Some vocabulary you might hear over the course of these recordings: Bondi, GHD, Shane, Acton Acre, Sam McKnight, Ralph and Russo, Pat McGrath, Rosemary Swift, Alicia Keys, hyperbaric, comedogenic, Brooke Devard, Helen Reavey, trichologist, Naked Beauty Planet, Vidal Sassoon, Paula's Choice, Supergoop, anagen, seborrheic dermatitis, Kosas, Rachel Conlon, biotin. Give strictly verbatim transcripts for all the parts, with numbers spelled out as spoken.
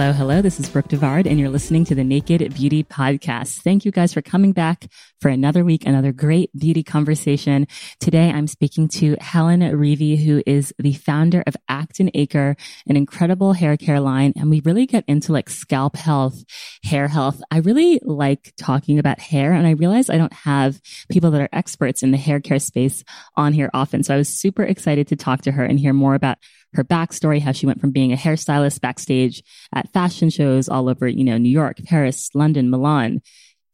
Hello, hello. This is Brooke Devard, and you're listening to the Naked Beauty Podcast. Thank you guys for coming back for another week, another great beauty conversation. Today, I'm speaking to Helen Reavey, who is the founder of Acton Acre, an incredible hair care line. And we really get into like scalp health, hair health. I really like talking about hair, and I realize I don't have people that are experts in the hair care space on here often. So I was super excited to talk to her and hear more about her backstory, how she went from being a hairstylist backstage at fashion shows all over, you know, New York, Paris, London, Milan,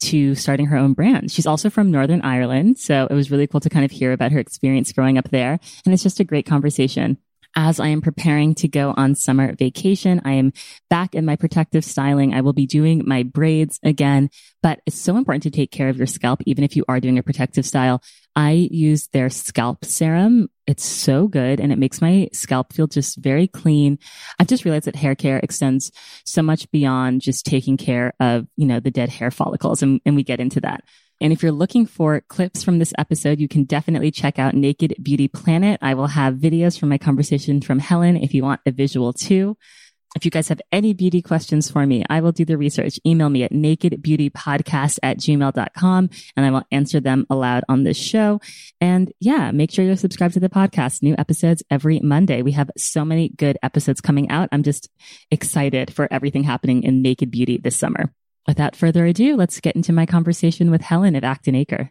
to starting her own brand. She's also from Northern Ireland, so it was really cool to kind of hear about her experience growing up there. And it's just a great conversation. As I am preparing to go on summer vacation, I am back in my protective styling. I will be doing my braids again, but it's so important to take care of your scalp, even if you are doing a protective style. I use their scalp serum. It's so good, and it makes my scalp feel just very clean. I've just realized that hair care extends so much beyond just taking care of, you know, the dead hair follicles, and, and we get into that. And if you're looking for clips from this episode, you can definitely check out Naked Beauty Planet. I will have videos from my conversation from Helen if you want a visual too. If you guys have any beauty questions for me, I will do the research. Email me at nakedbeautypodcast at gmail dot com, and I will answer them aloud on this show. And yeah, make sure you're subscribed to the podcast. New episodes every Monday. We have so many good episodes coming out. I'm just excited for everything happening in Naked Beauty this summer. Without further ado, let's get into my conversation with Helen of Acton Acre.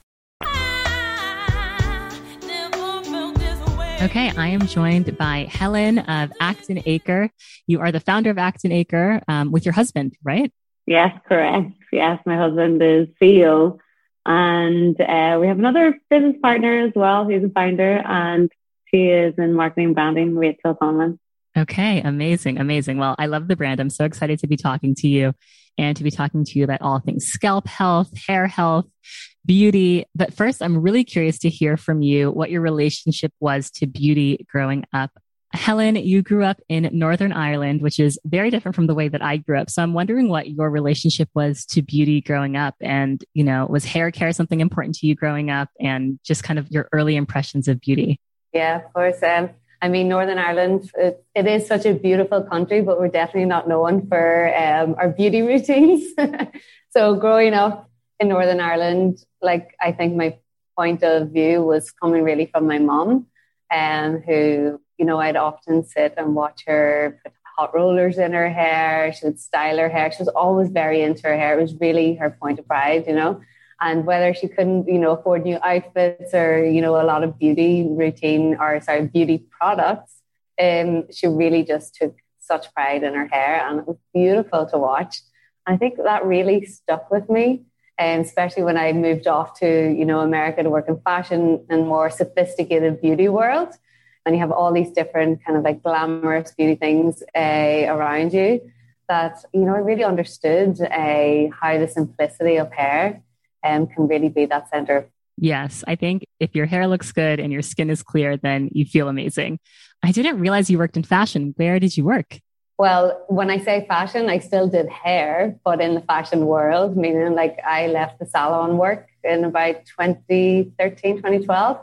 Okay, I am joined by Helen of Acton Acre. You are the founder of Acton Acre um, with your husband, right? Yes, correct. Yes, my husband is C E O, and uh, we have another business partner as well. He's a founder, and she is in marketing and branding, Rachel Conlon. Okay, amazing, amazing. Well, I love the brand. I'm so excited to be talking to you and to be talking to you about all things scalp health, hair health, beauty. But first, I'm really curious to hear from you what your relationship was to beauty growing up. Helen, you grew up in Northern Ireland, which is very different from the way that I grew up. So I'm wondering what your relationship was to beauty growing up. And, you know, was hair care something important to you growing up, and just kind of your early impressions of beauty? Yeah, of course. Um, I mean, Northern Ireland, it, it is such a beautiful country, but we're definitely not known for um, our beauty routines. So growing up in Northern Ireland, like, I think my point of view was coming really from my mom, um, who, you know, I'd often sit and watch her put hot rollers in her hair. She would style her hair. She was always very into her hair. It was really her point of pride, you know, and whether she couldn't, you know, afford new outfits or, you know, a lot of beauty routine or sorry, beauty products, um, she really just took such pride in her hair, and it was beautiful to watch. I think that really stuck with me. And especially when I moved off to, you know, America to work in fashion and more sophisticated beauty world. And you have all these different kind of like glamorous beauty things uh, around you that, you know, I really understood uh, how the simplicity of hair um, can really be that center. Yes. I think if your hair looks good and your skin is clear, then you feel amazing. I didn't realize you worked in fashion. Where did you work? Well, when I say fashion, I still did hair, but in the fashion world, meaning like I left the salon work in about twenty thirteen, twenty twelve,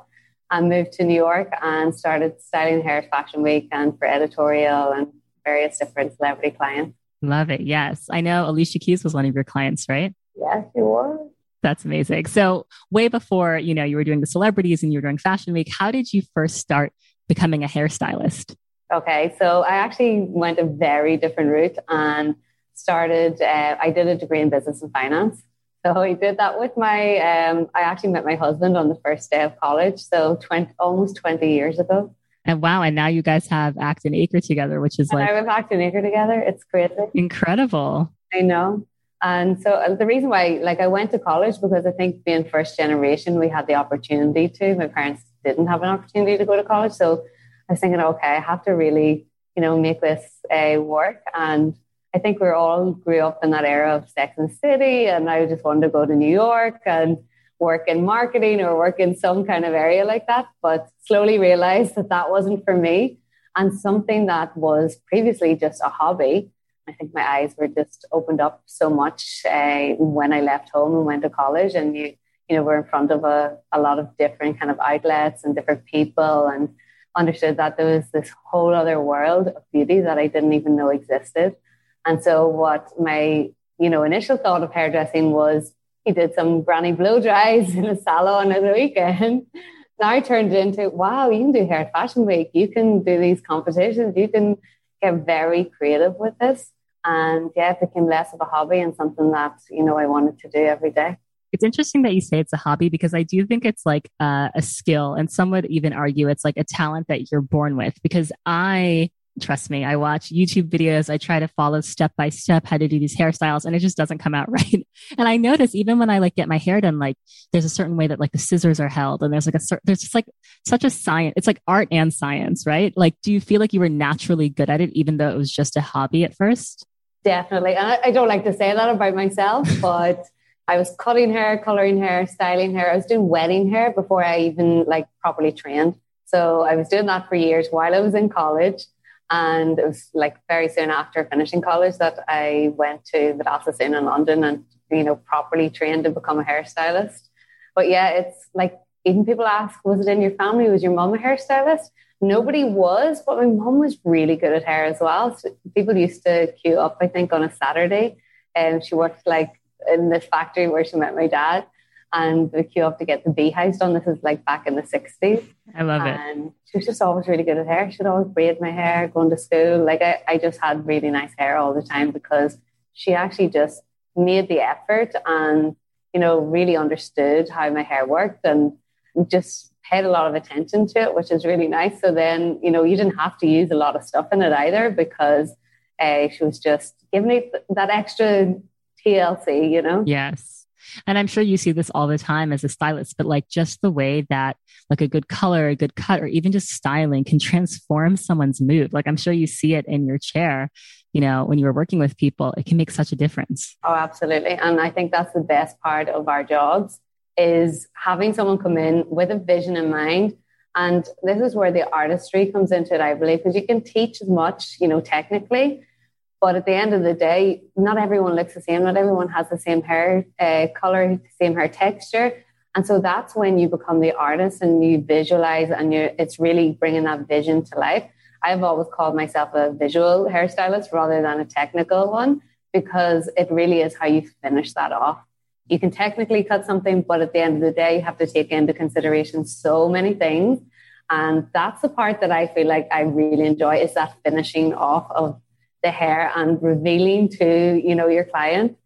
and moved to New York and started styling hair at Fashion Week and for editorial and various different celebrity clients. Love it. Yes. I know Alicia Keys was one of your clients, right? Yes, she was. That's amazing. So way before, you know, you were doing the celebrities and you were doing Fashion Week, how did you first start becoming a hairstylist? Okay. So I actually went a very different route and started, uh, I did a degree in business and finance. So I did that with my, um, I actually met my husband on the first day of college. So twenty, almost twenty years ago. And wow. And now you guys have Acton Acre together, which is and like. I have Acton Acre together. It's crazy. Incredible. I know. And so the reason why, like, I went to college because I think being first generation, we had the opportunity to. My parents didn't have an opportunity to go to college. So I was thinking, okay, I have to really, you know, make this uh, work. And I think we all grew up in that era of Sex and the City. And I just wanted to go to New York and work in marketing or work in some kind of area like that. But slowly realized that that wasn't for me. And something that was previously just a hobby, I think my eyes were just opened up so much uh, when I left home and went to college, and you, you know, were in front of a, a lot of different kind of outlets and different people, and understood that there was this whole other world of beauty that I didn't even know existed. And so what my, you know, initial thought of hairdressing was, he did some granny blow dries in a salon on the weekend. Now I turned into, wow, you can do hair at Fashion Week. You can do these competitions. You can get very creative with this. And yeah, it became less of a hobby and something that, you know, I wanted to do every day. It's interesting that you say it's a hobby, because I do think it's like uh, a skill, and some would even argue it's like a talent that you're born with. Because I, trust me, I watch YouTube videos. I try to follow step by step how to do these hairstyles, and it just doesn't come out right. And I notice even when I like get my hair done, like there's a certain way that like the scissors are held, and there's like a certain, there's just like such a science. It's like art and science, right? Like, do you feel like you were naturally good at it, even though it was just a hobby at first? Definitely. And I, I don't like to say that about myself, but I was cutting hair, coloring hair, styling hair. I was doing wedding hair before I even like properly trained. So I was doing that for years while I was in college. And it was like very soon after finishing college that I went to Vidal Sassoon in London and, you know, properly trained to become a hairstylist. But yeah, it's like, even people ask, was it in your family? Was your mom a hairstylist? Nobody was, but my mom was really good at hair as well. So people used to queue up, I think, on a Saturday. And um, she worked like in this factory where she met my dad, and we queue up to get the beehives done. This is like back in the sixties. I love and it. And she was just always really good at hair. She'd always braid my hair going to school. Like I, I just had really nice hair all the time because she actually just made the effort and, you know, really understood how my hair worked and just paid a lot of attention to it, which is really nice. So then, you know, you didn't have to use a lot of stuff in it either, because uh, she was just giving it that extra T L C, you know? Yes. And I'm sure you see this all the time as a stylist, but like just the way that like a good color, a good cut, or even just styling can transform someone's mood. Like I'm sure you see it in your chair, you know, when you were working with people, it can make such a difference. Oh, absolutely. And I think that's the best part of our jobs, is having someone come in with a vision in mind. And this is where the artistry comes into it, I believe, because you can teach as much, you know, technically, but at the end of the day, not everyone looks the same. Not everyone has the same hair uh, color, same hair texture. And so that's when you become the artist and you visualize, and you it's really bringing that vision to life. I've always called myself a visual hairstylist rather than a technical one, because it really is how you finish that off. You can technically cut something, but at the end of the day, you have to take into consideration so many things. And that's the part that I feel like I really enjoy, is that finishing off of the hair and revealing to, you know, your client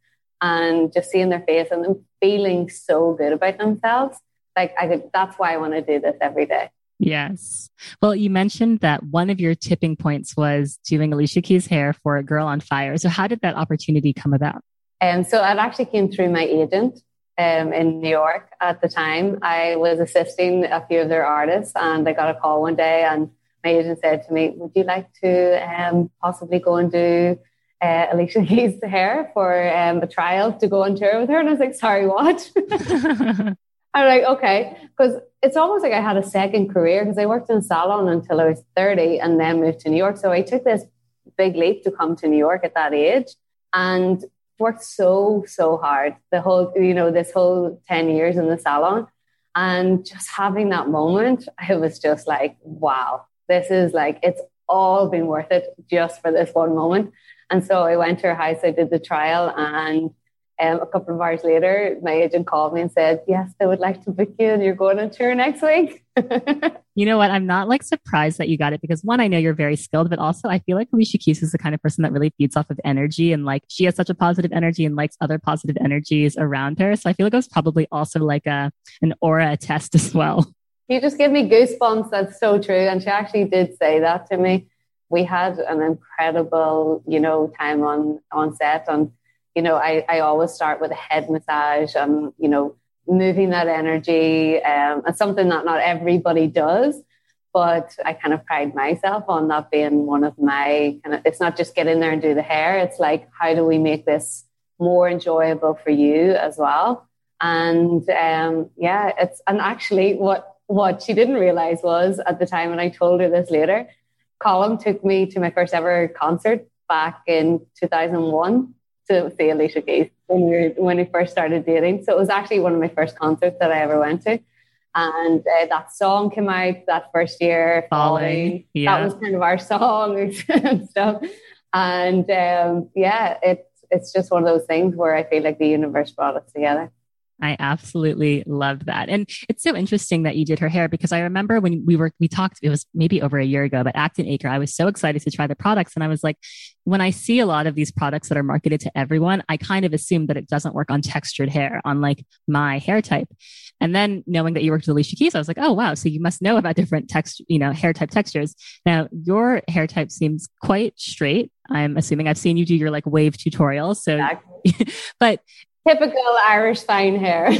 and just seeing their face and them feeling so good about themselves. Like I could, that's why I want to do this every day. Yes. Well, you mentioned that one of your tipping points was doing Alicia Keys' hair for a Girl on Fire. So how did that opportunity come about? Um, so it actually came through my agent um, in New York at the time. I was assisting a few of their artists, and I got a call one day, and my agent said to me, would you like to um, possibly go and do uh, Alicia Keys' hair for um, a trial to go on tour with her? And I was like, sorry, what? I'm like, okay. Because it's almost like I had a second career, because I worked in a salon until I was thirty and then moved to New York. So I took this big leap to come to New York at that age. And worked so, so hard the whole, you know, this whole ten years in the salon, and just having that moment, I was just like, wow, this is like, it's all been worth it just for this one moment. And so I went to her house, I did the trial, and Um, a couple of hours later, my agent called me and said, yes, I would like to book you and you're going on tour next week. You know what? I'm not like surprised that you got it because one, I know you're very skilled, but also I feel like Alicia Keys is the kind of person that really feeds off of energy and like she has such a positive energy and likes other positive energies around her. So I feel like it was probably also like a an aura test as well. You just give me goosebumps. That's so true. And she actually did say that to me. We had an incredible, you know, time on, on set on You know, I, I always start with a head massage and, you know, moving that energy um, and something that not everybody does. But I kind of pride myself on that being one of my, kind of, it's not just get in there and do the hair. It's like, how do we make this more enjoyable for you as well? And um, yeah, it's, and actually what, what she didn't realize was at the time, and I told her this later, Colin took me to my first ever concert back in two thousand one. To see Alicia Keys when we, when we first started dating. So it was actually one of my first concerts that I ever went to. And uh, that song came out that first year, Falling. Yeah. That was kind of our song and stuff. And um, yeah, it, it's just one of those things where I feel like the universe brought us together. I absolutely loved that. And it's so interesting that you did her hair because I remember when we were, we talked, it was maybe over a year ago, but Acton Acre, I was so excited to try the products. And I was like, when I see a lot of these products that are marketed to everyone, I kind of assume that it doesn't work on textured hair, on like my hair type. And then knowing that you worked with Alicia Keys, I was like, oh, wow. So you must know about different text, you know, hair type textures. Now your hair type seems quite straight. I'm assuming I've seen you do your like wave tutorials. So, exactly. But typical Irish fine hair.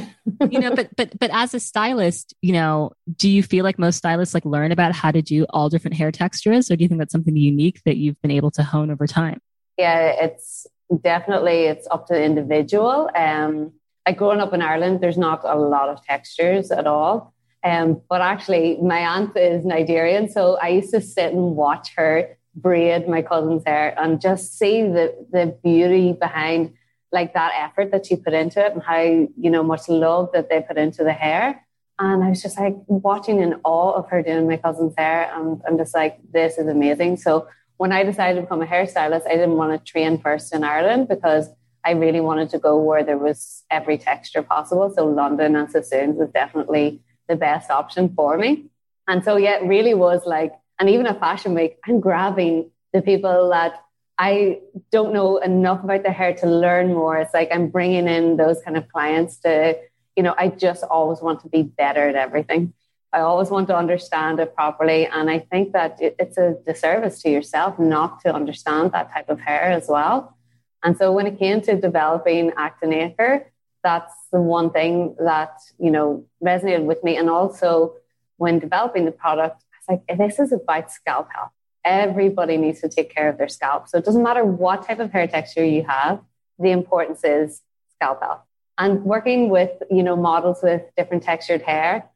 you know, but, but, but as a stylist, you know, do you feel like most stylists like learn about how to do all different hair textures? Or do you think that's something unique that you've been able to hone over time? Yeah, it's definitely, it's up to the individual. Um, like growing up in Ireland, there's not a lot of textures at all. Um, but actually my aunt is Nigerian. So I used to sit and watch her braid my cousin's hair and just see the, the beauty behind like that effort that she put into it and how, you know, much love that they put into the hair. And I was just like watching in awe of her doing my cousin's hair. And I'm just like, this is amazing. So when I decided to become a hairstylist, I didn't want to train first in Ireland because I really wanted to go where there was every texture possible. So London and Sassoon was definitely the best option for me. And so, yeah, it really was like, and even at Fashion Week, I'm grabbing the people that I don't know enough about the hair to learn more. It's like I'm bringing in those kind of clients to, you know, I just always want to be better at everything. I always want to understand it properly. And I think that it's a disservice to yourself not to understand that type of hair as well. And so when it came to developing Acton Acre, that's the one thing that, you know, resonated with me. And also when developing the product, I was like, this is about scalp health. Everybody needs to take care of their scalp. So it doesn't matter what type of hair texture you have, the importance is scalp health. And working with, you know, models with different textured hair.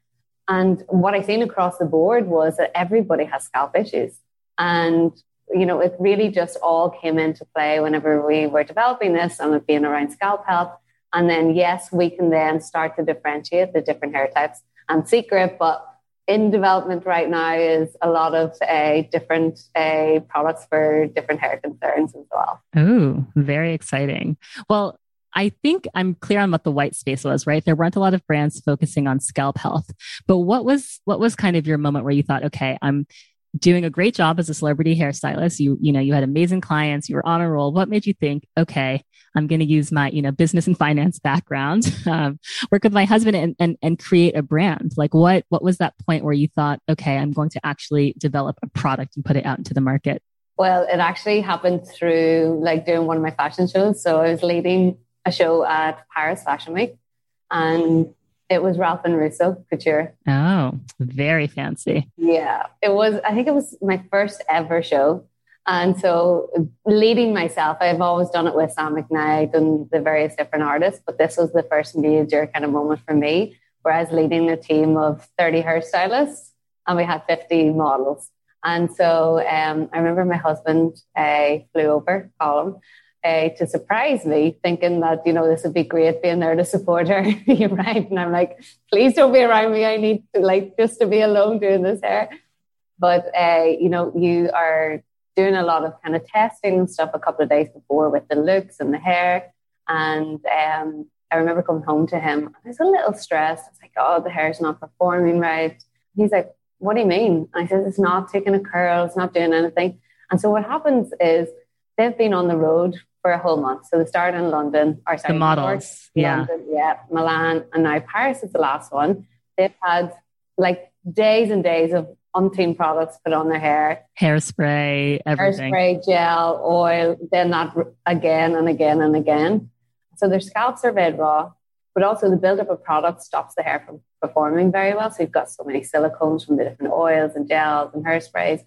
And what I seen across the board was that everybody has scalp issues. And, you know, it really just all came into play whenever we were developing this and it being around scalp health. And then, yes, we can then start to differentiate the different hair types and secret, but in development right now is a lot of uh, different uh, products for different hair concerns as well. Oh, very exciting. Well, I think I'm clear on what the white space was, right? There weren't a lot of brands focusing on scalp health, but what was, what was kind of your moment where you thought, okay, I'm doing a great job as a celebrity hairstylist. You, you know, you had amazing clients, you were on a roll. What made you think, okay, I'm going to use my, you know, business and finance background, um, work with my husband and, and, and create a brand. Like what, what was that point where you thought, okay, I'm going to actually develop a product and put it out into the market? Well, it actually happened through like doing one of my fashion shows. So I was leading a show at Paris Fashion Week and it was Ralph and Russo couture. Oh, very fancy. Yeah, it was, I think it was my first ever show. And so leading myself, I've always done it with Sam McKnight and the various different artists, but this was the first major kind of moment for me, where I was leading a team of thirty hairstylists and we had fifty models. And so um, I remember my husband uh, flew over, Colin, uh, to surprise me, thinking that, you know, this would be great being there to support her. You're right. And I'm like, please don't be around me. I need to like just to be alone doing this hair. But, uh, you know, you are doing a lot of kind of testing and stuff a couple of days before with the looks and the hair. And um, I remember coming home to him. I was a little stressed. I was like, oh, the hair's not performing right. He's like, what do you mean? I said, it's not taking a curl. It's not doing anything. And so what happens is they've been on the road for a whole month. So they started in London. Or sorry, the models. Yeah. London, yeah. Milan. And now Paris is the last one. They've had like days and days of umpteen products put on their hair. Hairspray, everything. Hairspray, gel, oil. Then that again and again and again. So their scalps are made raw, but also the buildup of products stops the hair from performing very well. So you've got so many silicones from the different oils and gels and hairsprays.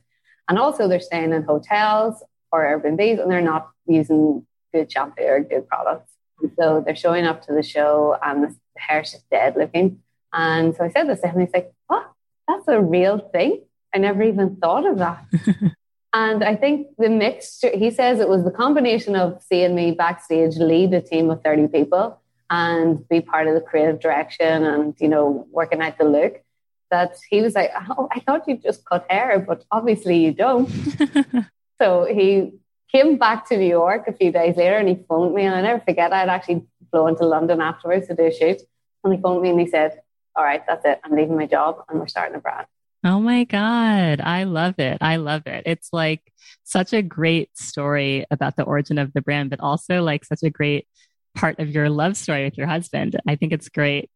And also they're staying in hotels or Airbnbs and they're not using good shampoo or good products. And so they're showing up to the show and the hair's just dead looking. And so I said this to him and he's like, what? That's a real thing? I never even thought of that. And I think the mixture, he says it was the combination of seeing me backstage lead a team of thirty people and be part of the creative direction and, you know, working out the look, that he was like, oh, I thought you just cut hair, but obviously you don't. So he came back to New York a few days later and he phoned me, and I never forget, I'd actually flown to London afterwards to do a shoot, and he phoned me and he said, all right, that's it. I'm leaving my job and we're starting a brand. Oh my God. I love it. I love it. It's like such a great story about the origin of the brand, but also like such a great part of your love story with your husband. I think it's great.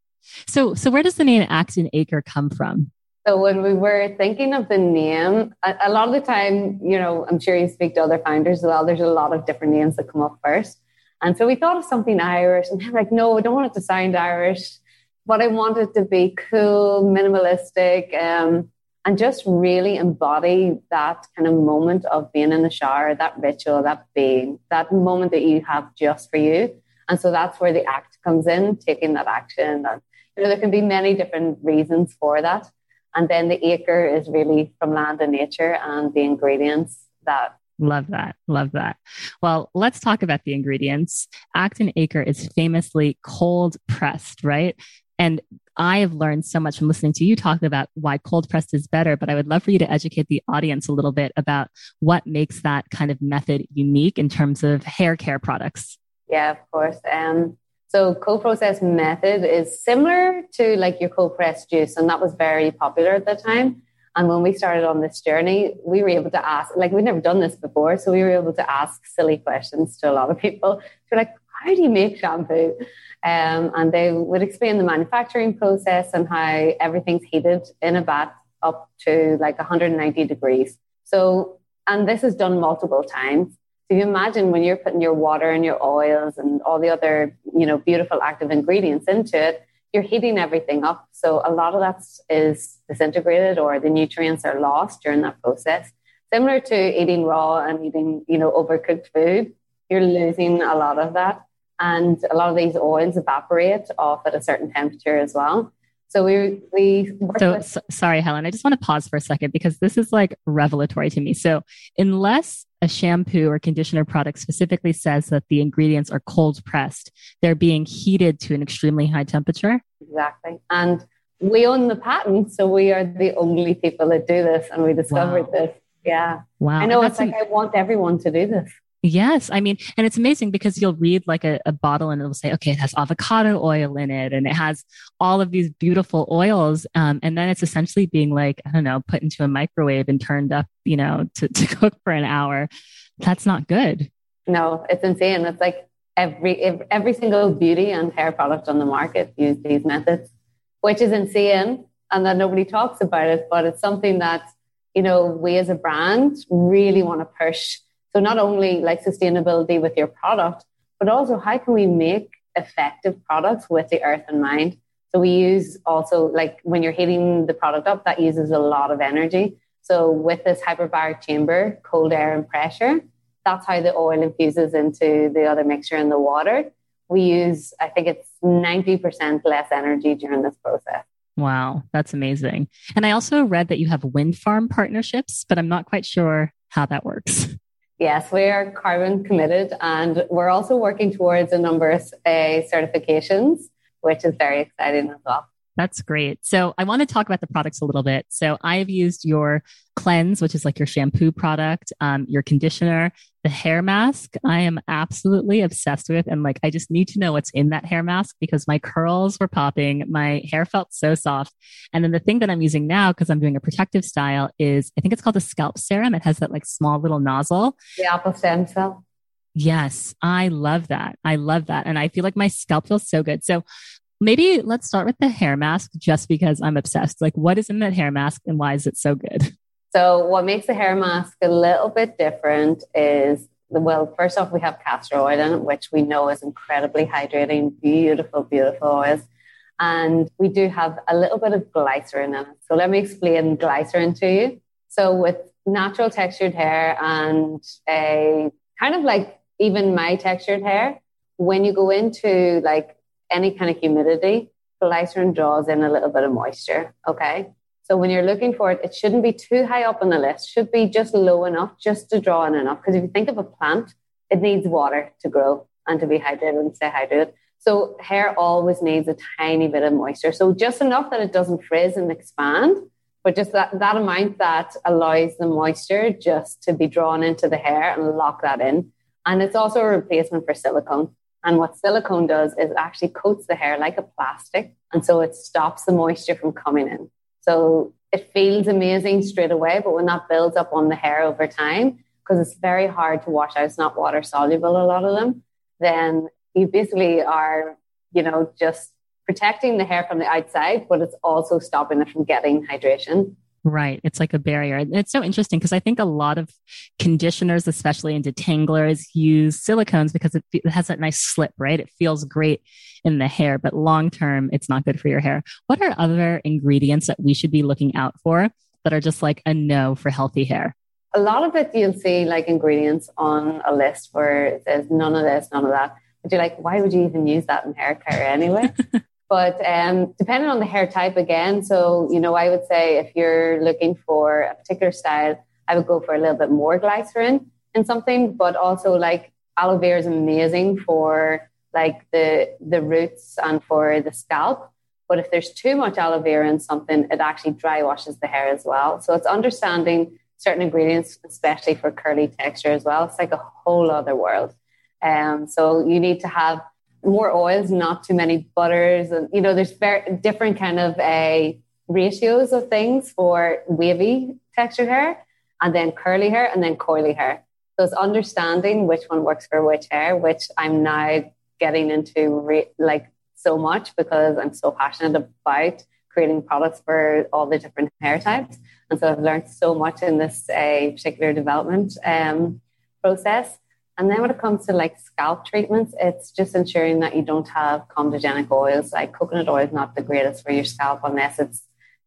So, so where does the name Acton Acre come from? So when we were thinking of the name, a, a lot of the time, you know, I'm sure you speak to other founders as well. There's a lot of different names that come up first. And so we thought of something Irish, and I'm like, no, I don't want it to sound Irish. But I wanted to be cool, minimalistic, um, and just really embody that kind of moment of being in the shower, that ritual, that being, that moment that you have just for you. And so that's where the act comes in, taking that action. And, you know, there can be many different reasons for that. And then the acre is really from land and nature and the ingredients that. Love that. Love that. Well, let's talk about the ingredients. Acton Acre is famously cold pressed, right? And I have learned so much from listening to you talk about why cold pressed is better, but I would love for you to educate the audience a little bit about what makes that kind of method unique in terms of hair care products. Yeah, of course. Um, so cold process method is similar to like your cold pressed juice, and that was very popular at the time. And when we started on this journey, we were able to ask, like we'd never done this before, so we were able to ask silly questions to a lot of people. We're like, how do you make shampoo? Um, and they would explain the manufacturing process and how everything's heated in a bath up to like one hundred ninety degrees. So, and this is done multiple times. So you imagine when you're putting your water and your oils and all the other, you know, beautiful active ingredients into it, you're heating everything up. So a lot of that is disintegrated or the nutrients are lost during that process. Similar to eating raw and eating, you know, overcooked food, you're losing a lot of that. And a lot of these oils evaporate off at a certain temperature as well. So we, we work so, with- so sorry, Helen, I just want to pause for a second because this is like revelatory to me. So unless a shampoo or conditioner product specifically says that the ingredients are cold pressed, they're being heated to an extremely high temperature. Exactly. And we own the patent. So we are the only people that do this. And we discovered wow. this. Yeah. Wow. I know. That's it's like, a- I want everyone to do this. Yes. I mean, and it's amazing because you'll read like a, a bottle and it'll say, okay, it has avocado oil in it and it has all of these beautiful oils. Um, and then it's essentially being like, I don't know, put into a microwave and turned up, you know, to, to cook for an hour. That's not good. No, it's insane. It's like every, every single beauty and hair product on the market use these methods, which is insane. And that nobody talks about it, but it's something that, you know, we as a brand really want to push. So not only like sustainability with your product, but also how can we make effective products with the earth in mind? So we use also like when you're heating the product up, that uses a lot of energy. So with this hyperbaric chamber, cold air and pressure, that's how the oil infuses into the other mixture in the water. We use, I think it's ninety percent less energy during this process. Wow, that's amazing. And I also read that you have wind farm partnerships, but I'm not quite sure how that works. Yes, we are carbon committed, and we're also working towards a number of uh, certifications, which is very exciting as well. That's great. So I want to talk about the products a little bit. So I've used your cleanse, which is like your shampoo product, um, your conditioner, the hair mask. I am absolutely obsessed with. And like, I just need to know what's in that hair mask because my curls were popping. My hair felt so soft. And then the thing that I'm using now, because I'm doing a protective style, is I think it's called the scalp serum. It has that like small little nozzle. The Alpha-Fenfil. Yes. I love that. I love that. And I feel like my scalp feels so good. So maybe let's start with the hair mask just because I'm obsessed. Like, what is in that hair mask and why is it so good? So what makes the hair mask a little bit different is, well, first off, we have castor oil in it, which we know is incredibly hydrating, beautiful, beautiful oils. And we do have a little bit of glycerin in it. So let me explain glycerin to you. So with natural textured hair and a kind of like even my textured hair, when you go into like any kind of humidity, glycerin draws in a little bit of moisture. Okay. So when you're looking for it, it shouldn't be too high up on the list. Should be just low enough just to draw in enough. Because if you think of a plant, it needs water to grow and to be hydrated and stay hydrated. So hair always needs a tiny bit of moisture. So just enough that it doesn't frizz and expand, but just that, that amount that allows the moisture just to be drawn into the hair and lock that in. And it's also a replacement for silicone. And what silicone does is it actually coats the hair like a plastic. And so it stops the moisture from coming in. So it feels amazing straight away, but when that builds up on the hair over time, because it's very hard to wash out, it's not water soluble, a lot of them, then you basically are, you know, just protecting the hair from the outside, but it's also stopping it from getting hydration. Right. It's like a barrier. It's so interesting because I think a lot of conditioners, especially in detanglers, use silicones because it, it has that nice slip, right? It feels great in the hair, but long-term, it's not good for your hair. What are other ingredients that we should be looking out for that are just like a no for healthy hair? A lot of it, you'll see like ingredients on a list where there's none of this, none of that. But you're like, why would you even use that in hair care anyway? But um, depending on the hair type again, so, you know, I would say if you're looking for a particular style, I would go for a little bit more glycerin in something, but also like aloe vera is amazing for like the the roots and for the scalp. But if there's too much aloe vera in something, it actually dry washes the hair as well. So it's understanding certain ingredients, especially for curly texture as well. It's like a whole other world. Um, so you need to have more oils, not too many butters. And, you know, there's very different kind of a uh, ratios of things for wavy textured hair and then curly hair and then coily hair. So it's understanding which one works for which hair, which I'm now getting into re- like so much because I'm so passionate about creating products for all the different hair types. And so I've learned so much in this uh, particular development um, process. And then when it comes to like scalp treatments, it's just ensuring that you don't have comedogenic oils. Like coconut oil is not the greatest for your scalp unless it's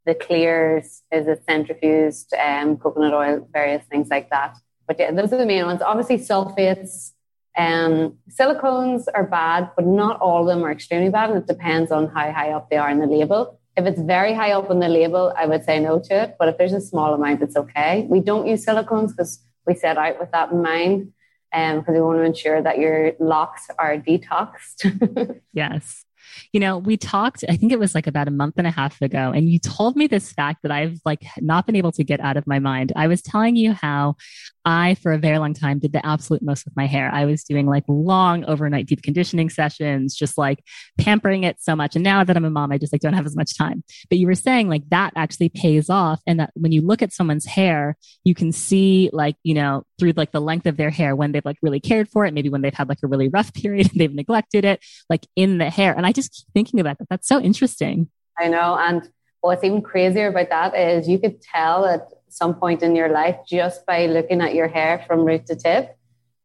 the clear, is it centrifuged um, coconut oil, various things like that. But yeah, those are the main ones. Obviously sulfates, um, silicones are bad, but not all of them are extremely bad. And it depends on how high up they are in the label. If it's very high up on the label, I would say no to it. But if there's a small amount, it's okay. We don't use silicones because we set out with that in mind. Um, because we want to ensure that your locks are detoxed. Yes. You know, we talked, I think it was like about a month and a half ago, and you told me this fact that I've like not been able to get out of my mind. I was telling you how I, for a very long time, did the absolute most with my hair. I was doing like long overnight deep conditioning sessions, just like pampering it so much. And now that I'm a mom, I just like don't have as much time. But you were saying like that actually pays off. And that when you look at someone's hair, you can see like, you know, through like the length of their hair, when they've like really cared for it, maybe when they've had like a really rough period and they've neglected it, like in the hair. And I just keep thinking about that. That's so interesting. I know. And what's even crazier about that is you could tell at some point in your life just by looking at your hair from root to tip.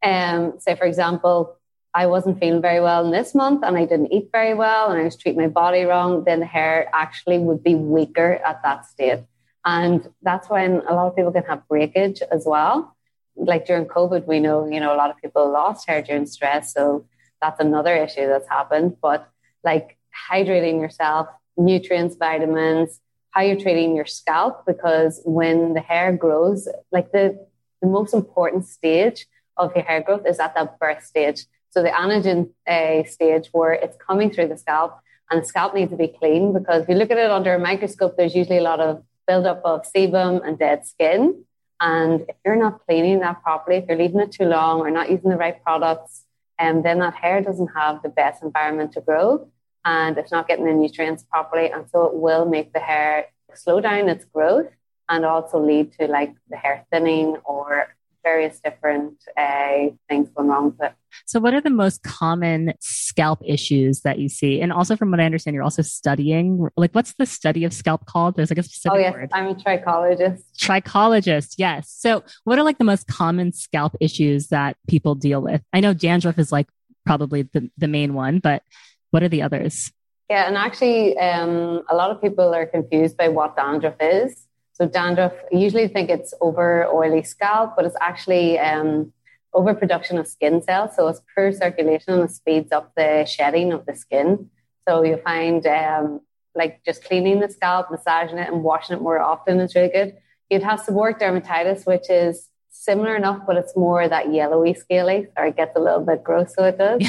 Um, say, for example, I wasn't feeling very well in this month and I didn't eat very well and I was treating my body wrong, then the hair actually would be weaker at that state. And that's when a lot of people can have breakage as well. Like during COVID, we know, you know, a lot of people lost hair during stress. So that's another issue that's happened. But like hydrating yourself, nutrients, vitamins, how you're treating your scalp, because when the hair grows, like the, the most important stage of your hair growth is at that birth stage. So the anagen uh, stage where it's coming through the scalp and the scalp needs to be clean, because if you look at it under a microscope, there's usually a lot of buildup of sebum and dead skin. And if you're not cleaning that properly, if you're leaving it too long or not using the right products, um, then that hair doesn't have the best environment to grow, and it's not getting the nutrients properly. And so it will make the hair slow down its growth and also lead to like the hair thinning or various different uh, things going wrong with it. So what are the most common scalp issues that you see? And also, from what I understand, you're also studying, like, what's the study of scalp called? There's like a specific oh, yes. word. I'm a trichologist. Trichologist, yes. So what are like the most common scalp issues that people deal with? I know dandruff is like probably the, the main one, but what are the others? Yeah, and actually um, a lot of people are confused by what dandruff is. So dandruff, you usually think it's over oily scalp, but it's actually um, overproduction of skin cells. So it's poor circulation and it speeds up the shedding of the skin. So you find um, like just cleaning the scalp, massaging it and washing it more often is really good. You'd have seborrheic dermatitis, which is similar enough, but it's more that yellowy scaly, or it gets a little bit gross, so it does.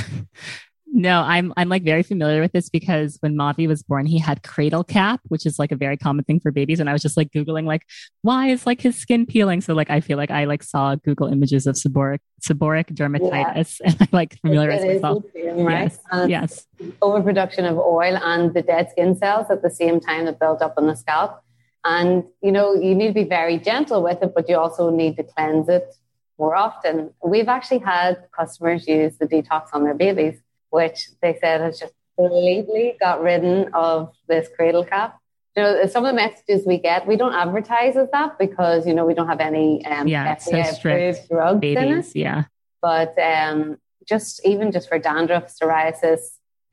No, I'm I'm like very familiar with this because when Mavi was born, he had cradle cap, which is like a very common thing for babies. And I was just like Googling, like, why is like his skin peeling? So like, I feel like I like saw Google images of seborrheic, seborrheic dermatitis yeah. and I like familiarized myself. Same, right? Yes. And yes. Overproduction of oil and the dead skin cells at the same time that build up on the scalp. And, you know, you need to be very gentle with it, but you also need to cleanse it more often. We've actually had customers use the detox on their babies, which they said has just completely got rid of this cradle cap. You know, some of the messages we get, we don't advertise as that because, you know, we don't have any um, yeah, so strict drugs babies, in it. Yeah. But um, just even just for dandruff, psoriasis,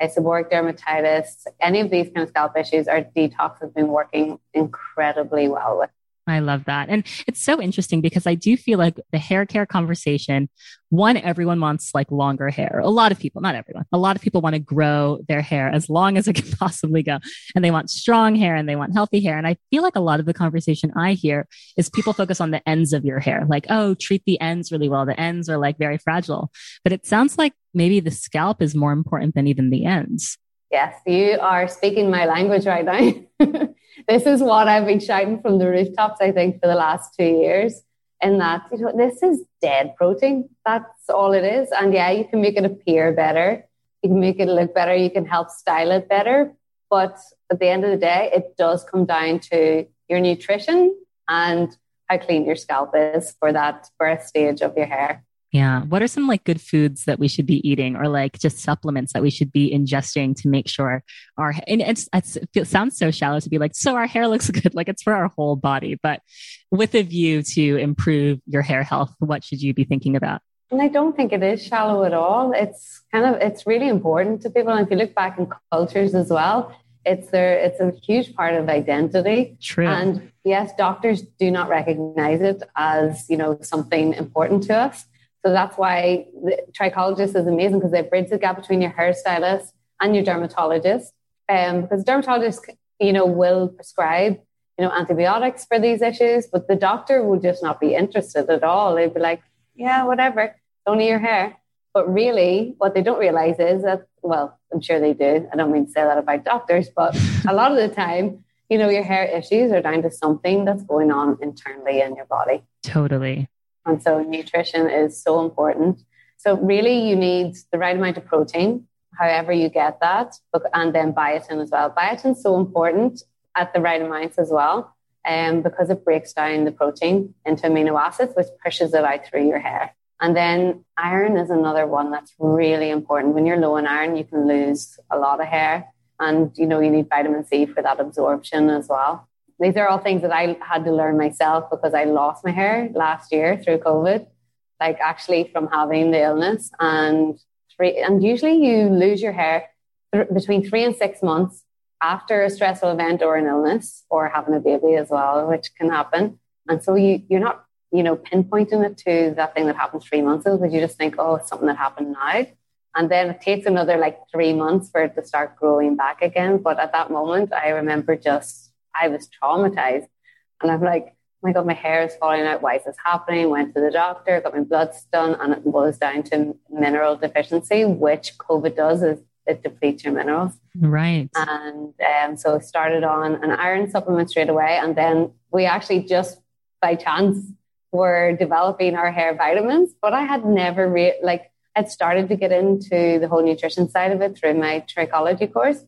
seborrheic dermatitis, any of these kind of scalp issues, our detox has been working incredibly well with. I love that. And it's so interesting because I do feel like the hair care conversation, one, everyone wants like longer hair. A lot of people, not everyone, a lot of people want to grow their hair as long as it can possibly go. And they want strong hair and they want healthy hair. And I feel like a lot of the conversation I hear is people focus on the ends of your hair. Like, oh, treat the ends really well. The ends are like very fragile. But it sounds like maybe the scalp is more important than even the ends. Yes, you are speaking my language right now. This is what I've been shouting from the rooftops, I think, for the last two years. And that, you know, this is dead protein. That's all it is. And yeah, you can make it appear better. You can make it look better. You can help style it better. But at the end of the day, it does come down to your nutrition and how clean your scalp is for that birth stage of your hair. Yeah. What are some like good foods that we should be eating, or like just supplements that we should be ingesting to make sure our, and it's, it's, it sounds so shallow to be like, so our hair looks good. Like it's for our whole body, but with a view to improve your hair health, what should you be thinking about? And I don't think it is shallow at all. It's kind of, it's really important to people. And if you look back in cultures as well, it's their, it's a huge part of identity. True. And yes, doctors do not recognize it as, you know, something important to us. So that's why the trichologist is amazing, because they bridge the gap between your hairstylist and your dermatologist. Um, because dermatologists, you know, will prescribe, you know, antibiotics for these issues, but the doctor will just not be interested at all. They'd be like, yeah, whatever, it's only your hair. But really, what they don't realize is that, well, I'm sure they do. I don't mean to say that about doctors, but a lot of the time, you know, your hair issues are down to something that's going on internally in your body. Totally. And so nutrition is so important. So really you need the right amount of protein, however you get that, and then biotin as well. Biotin is so important at the right amounts as well, um, because it breaks down the protein into amino acids, which pushes it out through your hair. And then iron is another one that's really important. When you're low in iron, you can lose a lot of hair. And, you know, you need vitamin C for that absorption as well. These are all things that I had to learn myself because I lost my hair last year through COVID, like actually from having the illness. And three, and usually you lose your hair th- between three and six months after a stressful event or an illness or having a baby as well, which can happen. And so you, you're not, you know, pinpointing it to that thing that happened three months ago, because you just think, oh, it's something that happened now. And then it takes another like three months for it to start growing back again. But at that moment, I remember just, I was traumatized, and I'm like, oh my God, my hair is falling out. Why is this happening? Went to the doctor, got my bloods done, and it was down to mineral deficiency, which COVID does is it depletes your minerals. Right. And um, so I started on an iron supplement straight away. And then we actually just by chance were developing our hair vitamins, but I had never re- like I'd started to get into the whole nutrition side of it through my trichology course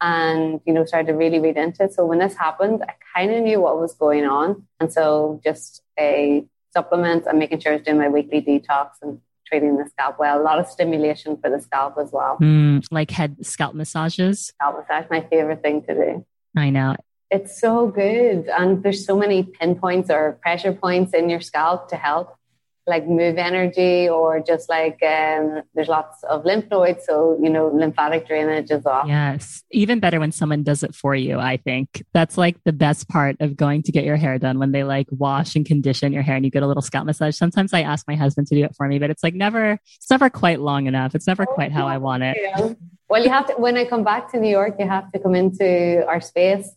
and, you know, started to really read into it. So when this happened, I kind of knew what was going on. And so just a supplement and making sure I was doing my weekly detox and treating the scalp well. A lot of stimulation for the scalp as well. Mm, like head scalp massages? Scalp massage, my favorite thing to do. I know. It's so good. And there's so many pinpoints or pressure points in your scalp to help like move energy or just like um, there's lots of lymph nodes. So, you know, lymphatic drainage is off. Yes. Even better when someone does it for you, I think. That's like the best part of going to get your hair done when they like wash and condition your hair and you get a little scalp massage. Sometimes I ask my husband to do it for me, but it's like never, it's never quite long enough. It's never oh, quite how yeah. I want it. Yeah. Well, you have to, when I come back to New York, you have to come into our space,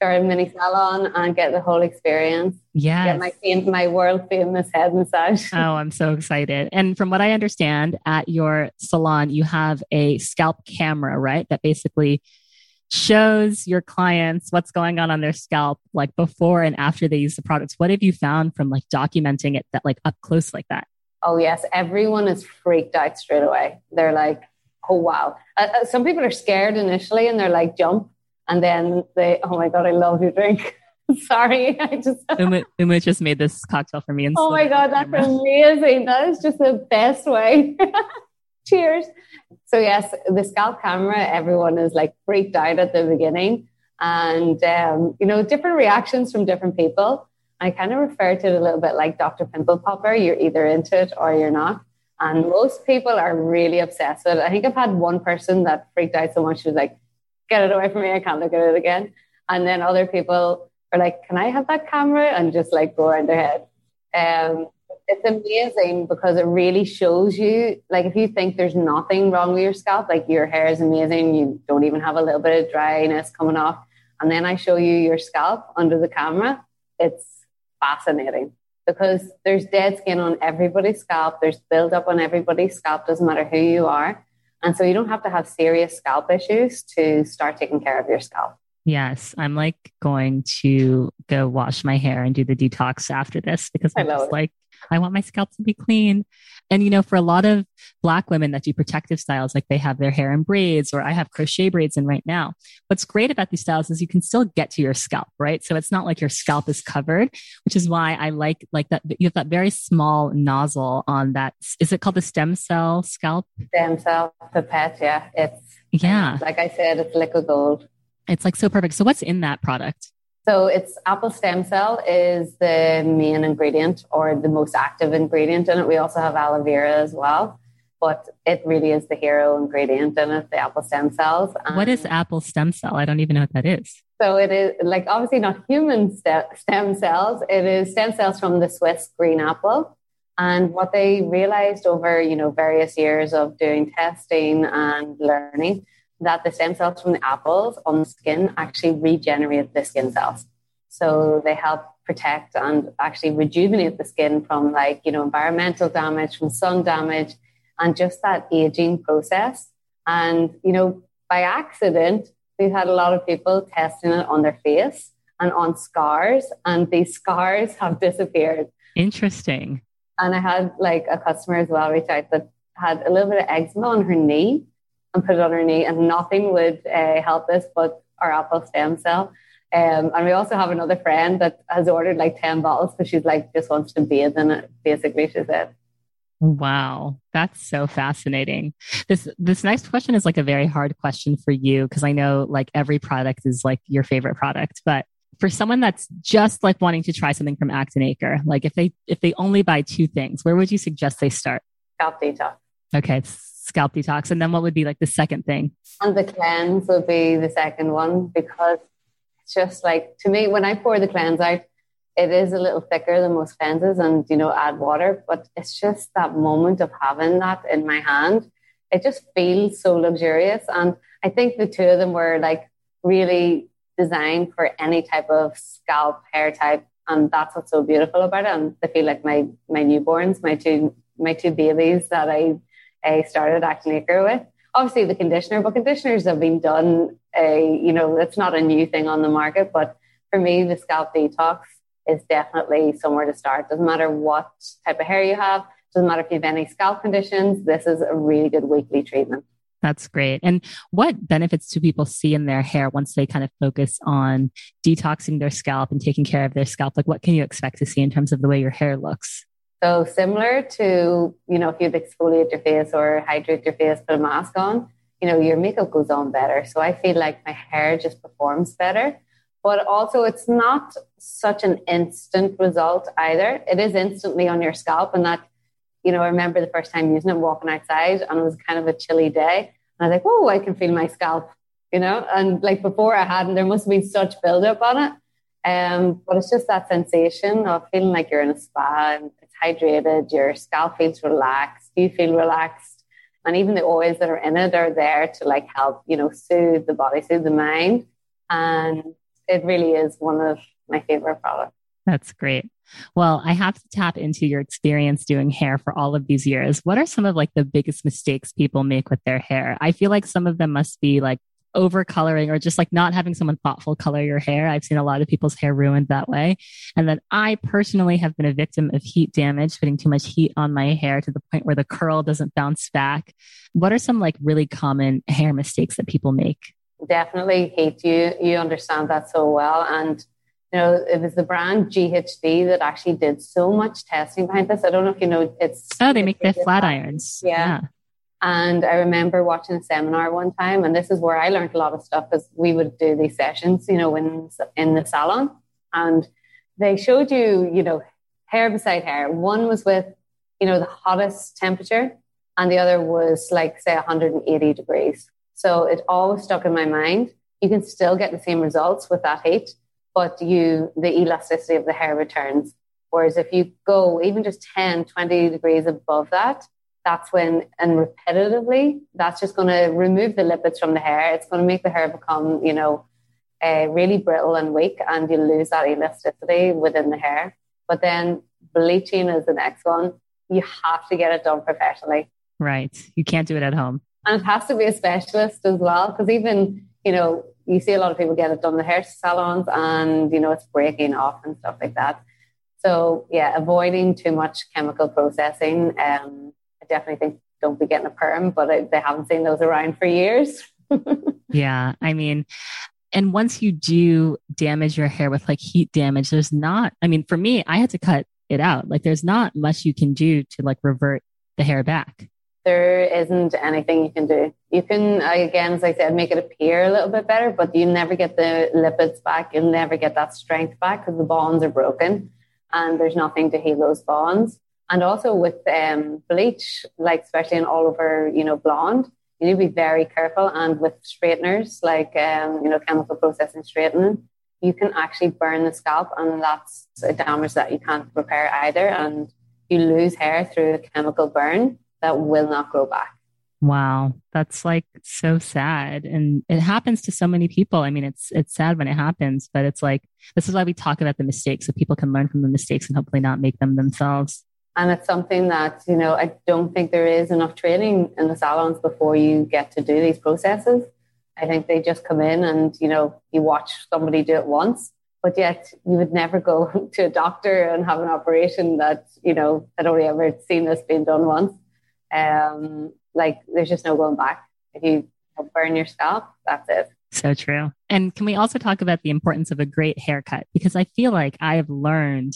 our mini salon, and get the whole experience. Yeah, my my world famous head massage. Oh, I'm so excited! And from what I understand, at your salon, you have a scalp camera, right? That basically shows your clients what's going on on their scalp, like before and after they use the products. What have you found from like documenting it that like up close like that? Oh yes, everyone is freaked out straight away. They're like, "Oh wow!" Uh, some people are scared initially, and they're like, "Jump." And then they, oh my God, I love your drink. Sorry. I just. Uma, Uma just made this cocktail for me. And oh my God, that's amazing. That is just the best way. Cheers. So yes, the scalp camera, everyone is like freaked out at the beginning and, um, you know, different reactions from different people. I kind of refer to it a little bit like Doctor Pimple Popper. You're either into it or you're not. And most people are really obsessed with it. I think I've had one person that freaked out so much. She was like, get it away from me, I can't look at it again. And then other people are like, can I have that camera? And just like go around their head. Um, it's amazing because it really shows you, like if you think there's nothing wrong with your scalp, like your hair is amazing, you don't even have a little bit of dryness coming off. And then I show you your scalp under the camera. It's fascinating because there's dead skin on everybody's scalp. There's buildup on everybody's scalp, doesn't matter who you are. And so you don't have to have serious scalp issues to start taking care of your scalp. Yes. I'm like going to go wash my hair and do the detox after this because I'm just like, I want my scalp to be clean. And, you know, for a lot of Black women that do protective styles, like they have their hair in braids, or I have crochet braids in right now. What's great about these styles is you can still get to your scalp, right? So it's not like your scalp is covered, which is why I like, like that. You have that very small nozzle on that. Is it called the stem cell scalp? Stem cell pipette. Yeah. It's, yeah. Like I said, it's liquid gold. It's like so perfect. So what's in that product? So it's apple stem cell is the main ingredient or the most active ingredient in it. We also have aloe vera as well, but it really is the hero ingredient in it, the apple stem cells. And what is apple stem cell? I don't even know what that is. So it is like obviously not human st- stem cells. It is stem cells from the Swiss green apple. And what they realized over, you know, various years of doing testing and learning that the stem cells from the apples on the skin actually regenerate the skin cells. So they help protect and actually rejuvenate the skin from like, you know, environmental damage, from sun damage, and just that aging process. And, you know, by accident, we've had a lot of people testing it on their face and on scars, and these scars have disappeared. Interesting. And I had like a customer as well reach out that had a little bit of eczema on her knee, and put it on her knee, and nothing would uh, help this but our apple stem cell. Um, and we also have another friend that has ordered like ten bottles because she's like, just wants to bathe in it, basically, she said. Wow. That's so fascinating. This this next question is like a very hard question for you because I know like every product is like your favorite product, but for someone that's just like wanting to try something from Acton Acre, like if they if they only buy two things, where would you suggest they start? Scalp detox. Okay. Scalp detox. And then what would be like the second thing? And the cleanse would be the second one, because it's just like, to me, when I pour the cleanse out, it is a little thicker than most cleanses and, you know, add water, but it's just that moment of having that in my hand. It just feels so luxurious. And I think the two of them were like really designed for any type of scalp, hair type. And that's what's so beautiful about it. And I feel like my, my newborns, my two, my two babies that I I started Acton Acre with obviously the conditioner, but conditioners have been done, a, you know, it's not a new thing on the market, but for me, the scalp detox is definitely somewhere to start. Doesn't matter what type of hair you have. Doesn't matter if you have any scalp conditions. This is a really good weekly treatment. That's great. And what benefits do people see in their hair once they kind of focus on detoxing their scalp and taking care of their scalp? Like, what can you expect to see in terms of the way your hair looks? So similar to, you know, if you'd exfoliate your face or hydrate your face, put a mask on, you know, your makeup goes on better. So I feel like my hair just performs better. But also it's not such an instant result either. It is instantly on your scalp. And that, you know, I remember the first time using it, walking outside, and it was kind of a chilly day. And I was like, whoa, I can feel my scalp, you know. And like before I hadn't, there must have been such buildup on it. Um, but it's just that sensation of feeling like you're in a spa and it's hydrated. Your scalp feels relaxed. You feel relaxed. And even the oils that are in it are there to like help, you know, soothe the body, soothe the mind. And it really is one of my favorite products. That's great. Well, I have to tap into your experience doing hair for all of these years. What are some of like the biggest mistakes people make with their hair? I feel like some of them must be like over coloring or just like not having someone thoughtful color your hair. I've seen a lot of people's hair ruined that way. And then I personally have been a victim of heat damage, putting too much heat on my hair to the point where the curl doesn't bounce back. What are some like really common hair mistakes that people make? Definitely hate you. You understand that so well. And, you know, it was the brand G H D that actually did so much testing behind this. I don't know if you know, it's... Oh, they make their flat irons. Yeah. yeah. And I remember watching a seminar one time, and this is where I learned a lot of stuff, because we would do these sessions, you know, in, in the salon. And they showed you, you know, hair beside hair. One was with, you know, the hottest temperature, and the other was like, say, one hundred eighty degrees. So it always stuck in my mind. You can still get the same results with that heat, but you the elasticity of the hair returns. Whereas if you go even just ten, twenty degrees above that, that's when, and repetitively, that's just going to remove the lipids from the hair. It's going to make the hair become, you know, uh, really brittle and weak, and you lose that elasticity within the hair. But then bleaching is the next one. You have to get it done professionally. Right. You can't do it at home. And it has to be a specialist as well, because even, you know, you see a lot of people get it done in the hair salons and, you know, it's breaking off and stuff like that. So, yeah, avoiding too much chemical processing. Um, I definitely think don't be getting a perm, but I, they haven't seen those around for years. Yeah, I mean... And once you do damage your hair with like heat damage, there's not, I mean, for me, I had to cut it out. Like there's not much you can do to like revert the hair back. There isn't anything you can do. You can, again, as I said, make it appear a little bit better, but you never get the lipids back. You'll never get that strength back because the bonds are broken and there's nothing to heal those bonds. And also with um, bleach, like especially in all over, you know, blonde, you need to be very careful. And with straighteners, like, um, you know, chemical processing straightening, you can actually burn the scalp, and that's a damage that you can't repair either. And you lose hair through a chemical burn that will not grow back. Wow. That's like so sad. And it happens to so many people. I mean, it's, it's sad when it happens, but it's like, this is why we talk about the mistakes, so people can learn from the mistakes and hopefully not make them themselves. And it's something that, you know, I don't think there is enough training in the salons before you get to do these processes. I think they just come in and, you know, you watch somebody do it once, but yet you would never go to a doctor and have an operation that, you know, I'd only ever seen this being done once. Um, like there's just no going back. If you burn your scalp, that's it. So true. And can we also talk about the importance of a great haircut? Because I feel like I have learned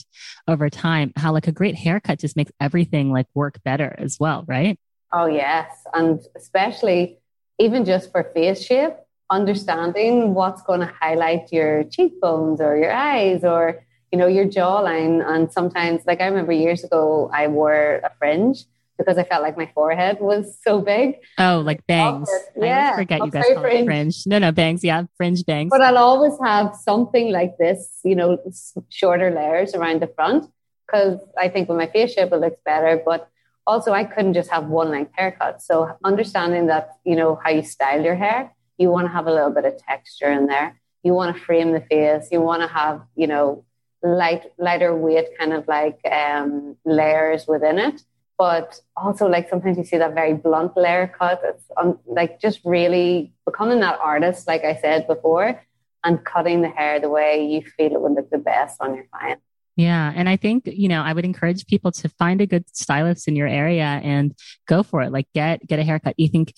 over time how like a great haircut just makes everything like work better as well, right? Oh yes. And especially even just for face shape, understanding what's going to highlight your cheekbones or your eyes or, you know, your jawline. And sometimes, like I remember years ago, I wore a fringe because I felt like my forehead was so big. Oh, like bangs. Oh, yeah. I always forget I'll you guys call fringe. It fringe. No, no, bangs. Yeah, fringe bangs. But I'll always have something like this, you know, shorter layers around the front, because I think with my face shape, it looks better. But also I couldn't just have one length haircut. So understanding that, you know, how you style your hair, you want to have a little bit of texture in there. You want to frame the face. You want to have, you know, light, lighter weight kind of like um, layers within it. But also, like, sometimes you see that very blunt layer cut. It's um, like just really becoming that artist, like I said before, and cutting the hair the way you feel it would look the best on your client. Yeah. And I think, you know, I would encourage people to find a good stylist in your area and go for it. Like get, get a haircut. You think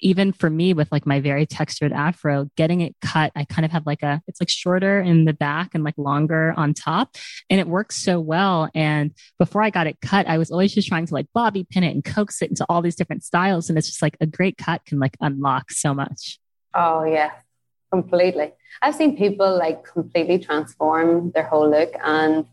even for me with like my very textured afro, getting it cut, I kind of have like a, it's like shorter in the back and like longer on top, and it works so well. And before I got it cut, I was always just trying to like bobby pin it and coax it into all these different styles. And it's just like a great cut can like unlock so much. Oh yeah, completely. I've seen people like completely transform their whole look and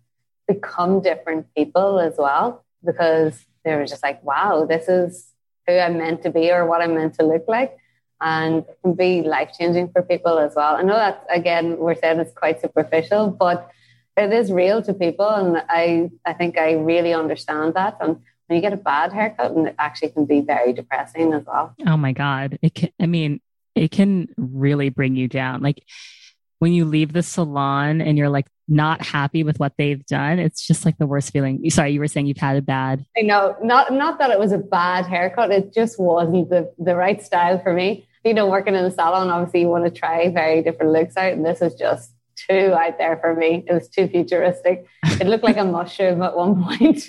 become different people as well, because they were just like, wow, this is who I'm meant to be or what I'm meant to look like. And it can be life-changing for people as well. I know that, again, we're saying it's quite superficial, but it is real to people. And I, I think I really understand that. And when you get a bad haircut, and it actually can be very depressing as well. Oh my God. It can, I mean, it can really bring you down. Like when you leave the salon and you're like not happy with what they've done, it's just like the worst feeling. Sorry, you were saying you've had a bad... I know, not not that it was a bad haircut. It just wasn't the, the right style for me. You know, working in a salon, obviously you want to try very different looks out, and this was just too out there for me. It was too futuristic. It looked like a mushroom at one point.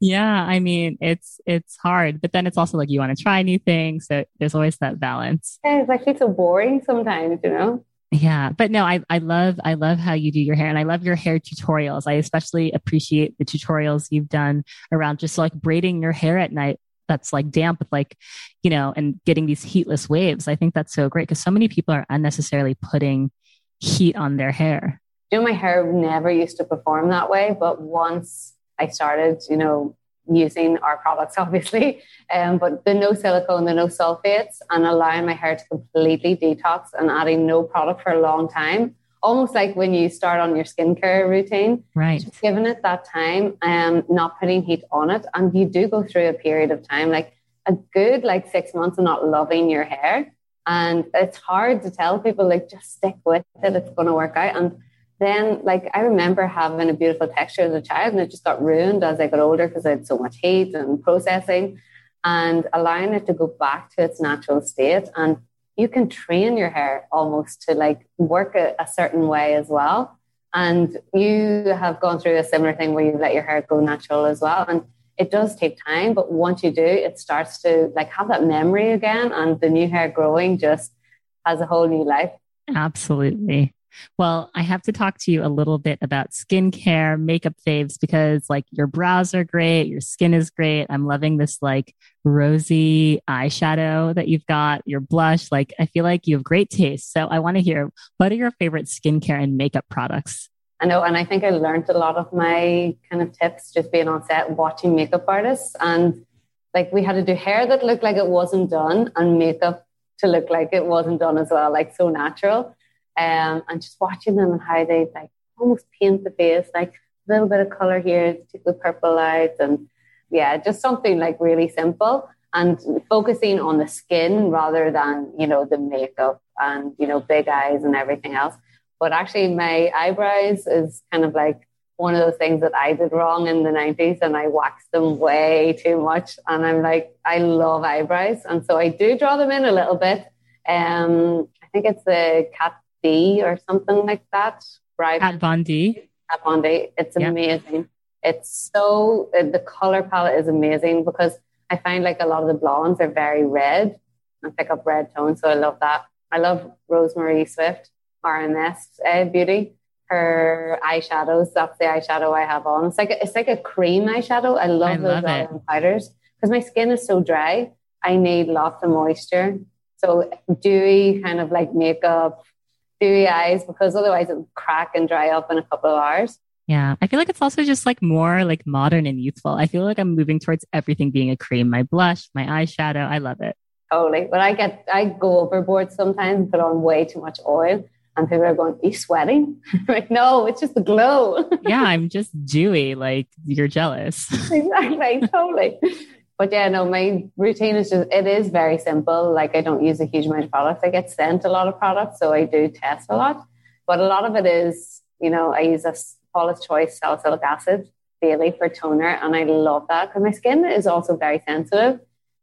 Yeah, I mean, it's it's hard, but then it's also like you want to try new things. So there's always that balance. Yeah, it's actually so boring sometimes, you know? Yeah, but no, I, I love I love how you do your hair, and I love your hair tutorials. I especially appreciate the tutorials you've done around just like braiding your hair at night that's like damp with like, you know, and getting these heatless waves. I think that's so great because so many people are unnecessarily putting heat on their hair. You know, my hair never used to perform that way, but once I started, you know, using our products, obviously, um, but the no silicone, the no sulfates, and allowing my hair to completely detox and adding no product for a long time, almost like when you start on your skincare routine, right? Just giving it that time and um, not putting heat on it. And you do go through a period of time, like a good, like six months of not loving your hair. And it's hard to tell people, like, just stick with it. It's going to work out. And then, like, I remember having a beautiful texture as a child, and it just got ruined as I got older because I had so much heat and processing, and allowing it to go back to its natural state. And you can train your hair almost to like work a, a certain way as well. And you have gone through a similar thing where you let your hair go natural as well. And it does take time, but once you do, it starts to like have that memory again, and the new hair growing just has a whole new life. Absolutely. Well, I have to talk to you a little bit about skincare, makeup faves, because like your brows are great. Your skin is great. I'm loving this like rosy eyeshadow that you've got, your blush. Like, I feel like you have great taste. So I want to hear, what are your favorite skincare and makeup products? I know. And I think I learned a lot of my kind of tips just being on set, watching makeup artists. And like we had to do hair that looked like it wasn't done and makeup to look like it wasn't done as well. Like so natural. Um, and just watching them and how they like almost paint the face, like a little bit of color here, take the purple out, and yeah, just something like really simple and focusing on the skin rather than, you know, the makeup and, you know, big eyes and everything else. But actually my eyebrows is kind of like one of those things that I did wrong in the nineties, and I waxed them way too much. And I'm like, I love eyebrows. And so I do draw them in a little bit. Um, I think it's the cat D or something like that. Right. At Bondi. At Bondi. It's amazing. Yep. It's so, the color palette is amazing because I find like a lot of the blondes are very red and pick up red tones. So I love that. I love Rosemary Swift, R M S uh, Beauty. Her eyeshadows, that's the eyeshadow I have on. It's like a, it's like a cream eyeshadow. I love I those love powders because my skin is so dry. I need lots of moisture. So dewy kind of like makeup, dewy eyes, because otherwise it would crack and dry up in a couple of hours. Yeah. I feel like it's also just like more like modern and youthful. I feel like I'm moving towards everything being a cream, my blush, my eyeshadow. I love it. Totally. But I get, I go overboard sometimes, put on way too much oil, and people are going, are you sweating? Like, no, it's just the glow. Yeah. I'm just dewy. Like, you're jealous. Exactly. Totally. But yeah, no, my routine is just, it is very simple. Like I don't use a huge amount of products. I get sent a lot of products, so I do test a lot. But a lot of it is, you know, I use a Paula's Choice salicylic acid daily for toner, and I love that because my skin is also very sensitive.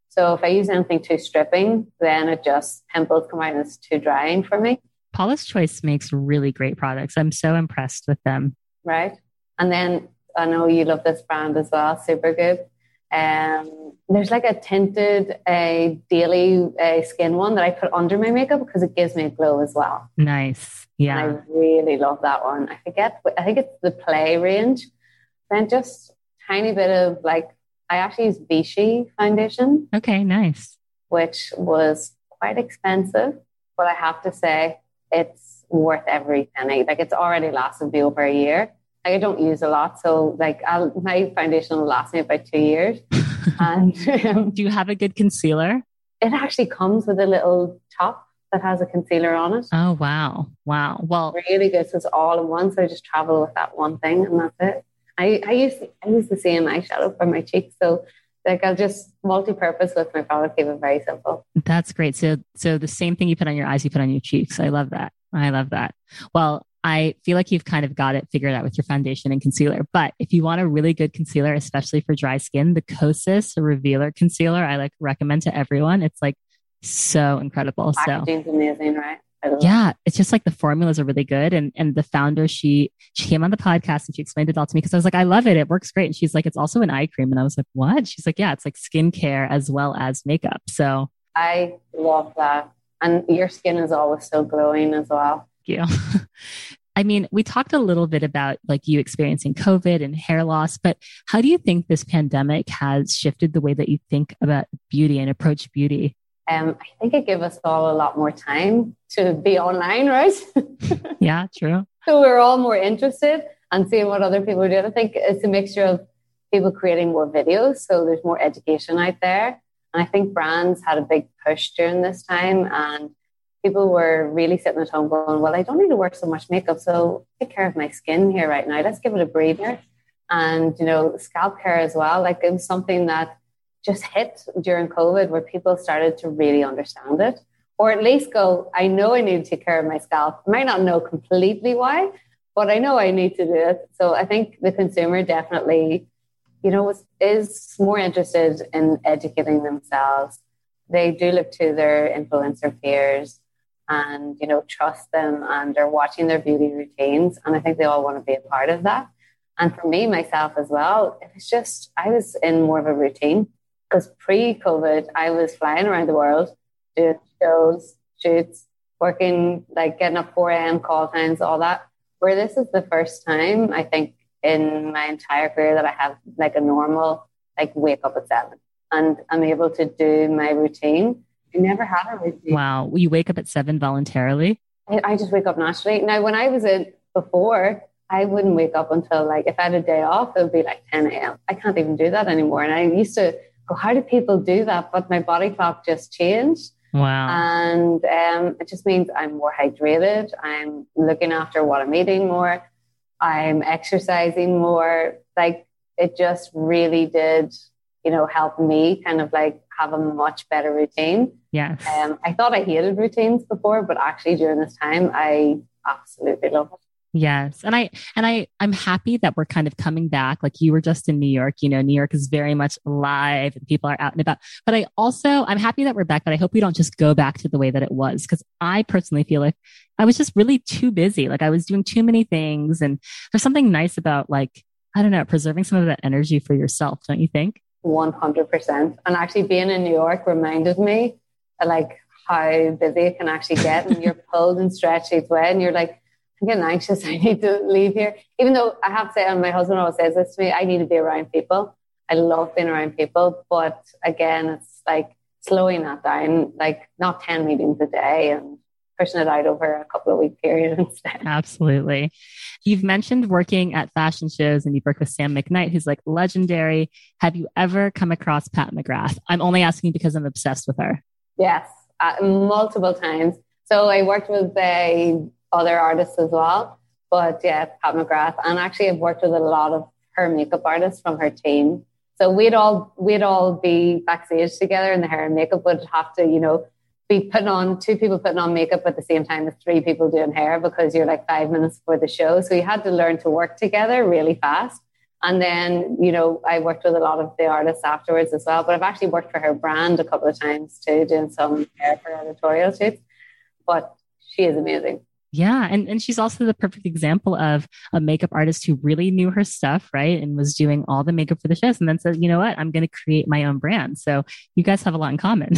So if I use anything too stripping, then it just, pimples come out and it's too drying for me. Paula's Choice makes really great products. I'm so impressed with them. Right. And then I know you love this brand as well, Supergoop. Um, there's like a tinted uh, daily uh, skin one that I put under my makeup because it gives me a glow as well. Nice. Yeah. And I really love that one. I forget, I think it's the Play range. Then just tiny bit of like, I actually use Vichy foundation. Okay, nice. Which was quite expensive, but I have to say it's worth every penny. Like it's already lasted me over a year. Like I don't use a lot, so like I'll, my foundation will last me about two years. And um, do you have a good concealer? It actually comes with a little top that has a concealer on it. Oh wow, wow! Well, really good. So it's all in one. So I just travel with that one thing, and that's it. I, I use I use the same eyeshadow for my cheeks, so like I'll just multi-purpose with my product, keep it very simple. That's great. So so the same thing you put on your eyes, you put on your cheeks. I love that. I love that. Well, I feel like you've kind of got it figured out with your foundation and concealer. But if you want a really good concealer, especially for dry skin, the Kosas Revealer Concealer, I like recommend to everyone. It's like so incredible. Packaging's so amazing, right? Yeah, it's just like the formulas are really good. And and the founder, she she came on the podcast and she explained it all to me because I was like, I love it. It works great. And she's like, it's also an eye cream. And I was like, what? She's like, yeah, it's like skincare as well as makeup. So I love that. And your skin is always so glowing as well. Thank you. I mean, we talked a little bit about like you experiencing COVID and hair loss, but how do you think this pandemic has shifted the way that you think about beauty and approach beauty? Um, I think it gave us all a lot more time to be online, right? Yeah, true. So we're all more interested in seeing what other people are doing. I think it's a mixture of people creating more videos. So there's more education out there. And I think brands had a big push during this time. And people were really sitting at home going, well, I don't need to wear so much makeup. So take care of my skin here right now. Let's give it a breather. And, you know, scalp care as well. Like it was something that just hit during COVID where people started to really understand it, or at least go, I know I need to take care of my scalp. I might not know completely why, but I know I need to do it. So I think the consumer definitely, you know, is, is more interested in educating themselves. They do look to their influencer peers and, you know, trust them, and they're watching their beauty routines. And I think they all want to be a part of that. And for me, myself as well, it was just, I was in more of a routine. Because pre-COVID, I was flying around the world, doing shows, shoots, working, like getting up four a.m. call times, all that. Where this is the first time, I think, in my entire career that I have like a normal, like wake up at seven and I'm able to do my routine. I never had a routine. Wow. You wake up at seven voluntarily? I, I just wake up naturally. Now, when I was in before, I wouldn't wake up until like, if I had a day off, it would be like ten a.m. I can't even do that anymore. And I used to, how do people do that? But my body clock just changed. Wow. And um, it just means I'm more hydrated. I'm looking after what I'm eating more. I'm exercising more. Like it just really did, you know, help me kind of like have a much better routine. Yes. Um, I thought I hated routines before, but actually during this time, I absolutely love it. Yes. And I, and I, I'm happy that we're kind of coming back. Like you were just in New York, you know, New York is very much live and people are out and about, but I also, I'm happy that we're back, but I hope we don't just go back to the way that it was. Cause I personally feel like I was just really too busy. Like I was doing too many things, and there's something nice about like, I don't know, preserving some of that energy for yourself. Don't you think? one hundred percent. And actually being in New York reminded me like how busy it can actually get, and you're pulled and stretched each way, and you're like, I'm getting anxious. I need to leave here. Even though I have to say, and my husband always says this to me, I need to be around people. I love being around people. But again, it's like slowing that down, like not ten meetings a day and pushing it out over a couple of week period instead. Absolutely. You've mentioned working at fashion shows, and you've worked with Sam McKnight, who's like legendary. Have you ever come across Pat McGrath? I'm only asking because I'm obsessed with her. Yes, uh, multiple times. So I worked with a... other artists as well, but yeah, Pat McGrath. And actually I've worked with a lot of her makeup artists from her team, so we'd all we'd all be backstage together, and the hair and makeup would have to, you know, be putting on two people putting on makeup at the same time as three people doing hair, because you're like five minutes before the show. So you had to learn to work together really fast. And then, you know, I worked with a lot of the artists afterwards as well, but I've actually worked for her brand a couple of times too, doing some hair for editorial shoots, but she is amazing. Yeah. And, and she's also the perfect example of a makeup artist who really knew her stuff, right? And was doing all the makeup for the shows and then said, you know what, I'm going to create my own brand. So you guys have a lot in common.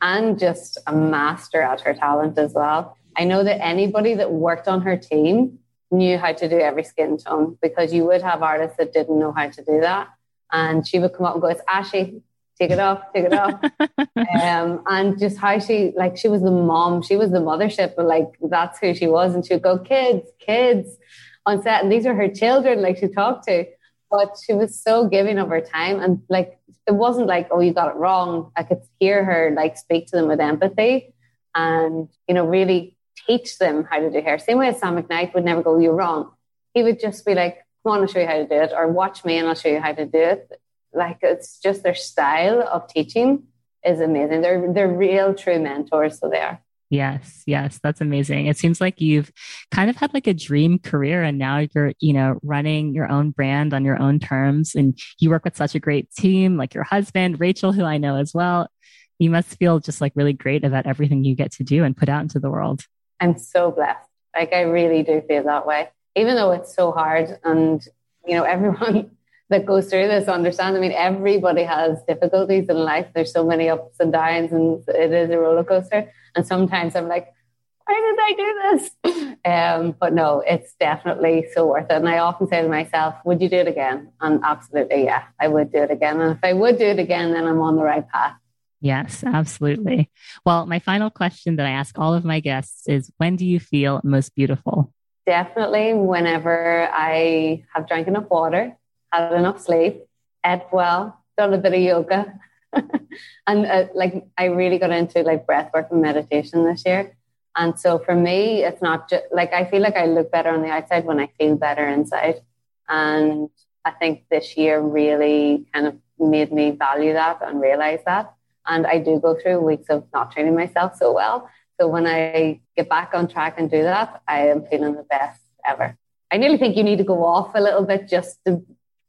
And just a master at her talent as well. I know that anybody that worked on her team knew how to do every skin tone, because you would have artists that didn't know how to do that. And she would come up and go, it's ashy, take it off, take it off. um, and just how she, like, she was the mom, she was the mothership, but like, that's who she was. And she would go, kids, kids on set. And these are her children, like she talked to, but she was so giving of her time. And like, it wasn't like, oh, you got it wrong. I could hear her like speak to them with empathy and, you know, really teach them how to do hair. Same way as Sam McKnight would never go, you're wrong. He would just be like, come on, I'll show you how to do it, or watch me and I'll show you how to do it. Like, it's just their style of teaching is amazing. They're they're real, true mentors. So they are. Yes. Yes. That's amazing. It seems like you've kind of had like a dream career, and now you're, you know, running your own brand on your own terms, and you work with such a great team, like your husband, Rachel, who I know as well. You must feel just like really great about everything you get to do and put out into the world. I'm so blessed. Like, I really do feel that way, even though it's so hard. And, you know, everyone that goes through this understands, I mean, everybody has difficulties in life. There's so many ups and downs, and it is a roller coaster. And sometimes I'm like, why did I do this? Um, but no, it's definitely so worth it. And I often say to myself, would you do it again? And absolutely, yeah, I would do it again. And if I would do it again, then I'm on the right path. Yes, absolutely. Well, my final question that I ask all of my guests is, when do you feel most beautiful? Definitely whenever I have drank enough water, had enough sleep, ate well, done a bit of yoga. and uh, like, I really got into like breath work and meditation this year. And so for me, it's not just like, I feel like I look better on the outside when I feel better inside. And I think this year really kind of made me value that and realize that. And I do go through weeks of not treating myself so well. So when I get back on track and do that, I am feeling the best ever. I nearly think you need to go off a little bit just to,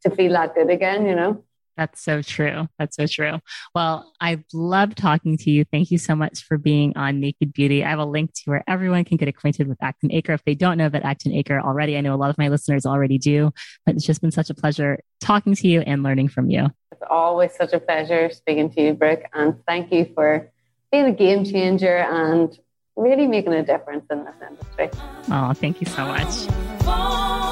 to feel that good again, you know? That's so true. That's so true. Well, I love talking to you. Thank you so much for being on Naked Beauty. I will link to where everyone can get acquainted with Acton Acre if they don't know about Acton Acre already. I know a lot of my listeners already do, but it's just been such a pleasure talking to you and learning from you. It's always such a pleasure speaking to you, Brooke. And thank you for being a game changer and really making a difference in this industry. Oh, thank you so much.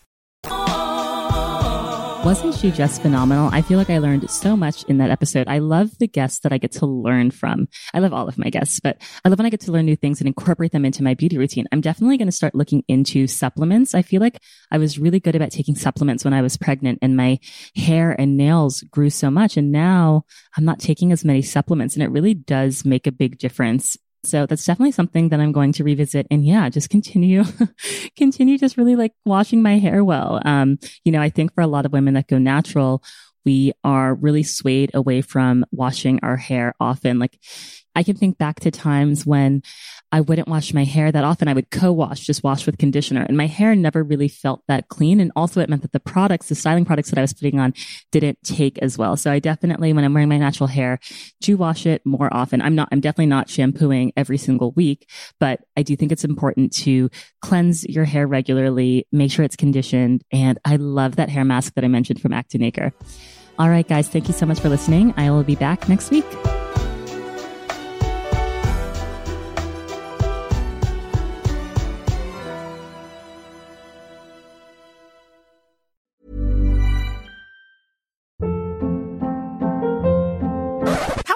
Wasn't she just phenomenal? I feel like I learned so much in that episode. I love the guests that I get to learn from. I love all of my guests, but I love when I get to learn new things and incorporate them into my beauty routine. I'm definitely going to start looking into supplements. I feel like I was really good about taking supplements when I was pregnant, and my hair and nails grew so much. And now I'm not taking as many supplements, and it really does make a big difference. So that's definitely something that I'm going to revisit. And yeah, just continue, continue just really like washing my hair well. Um, you know, I think for a lot of women that go natural, we are really swayed away from washing our hair often. Like, I can think back to times when I wouldn't wash my hair that often. I would co-wash, just wash with conditioner. And my hair never really felt that clean. And also it meant that the products, the styling products that I was putting on didn't take as well. So I definitely, when I'm wearing my natural hair, do wash it more often. I'm not, I'm definitely not shampooing every single week, but I do think it's important to cleanse your hair regularly, make sure it's conditioned. And I love that hair mask that I mentioned from Acton Acre. All right, guys, thank you so much for listening. I will be back next week.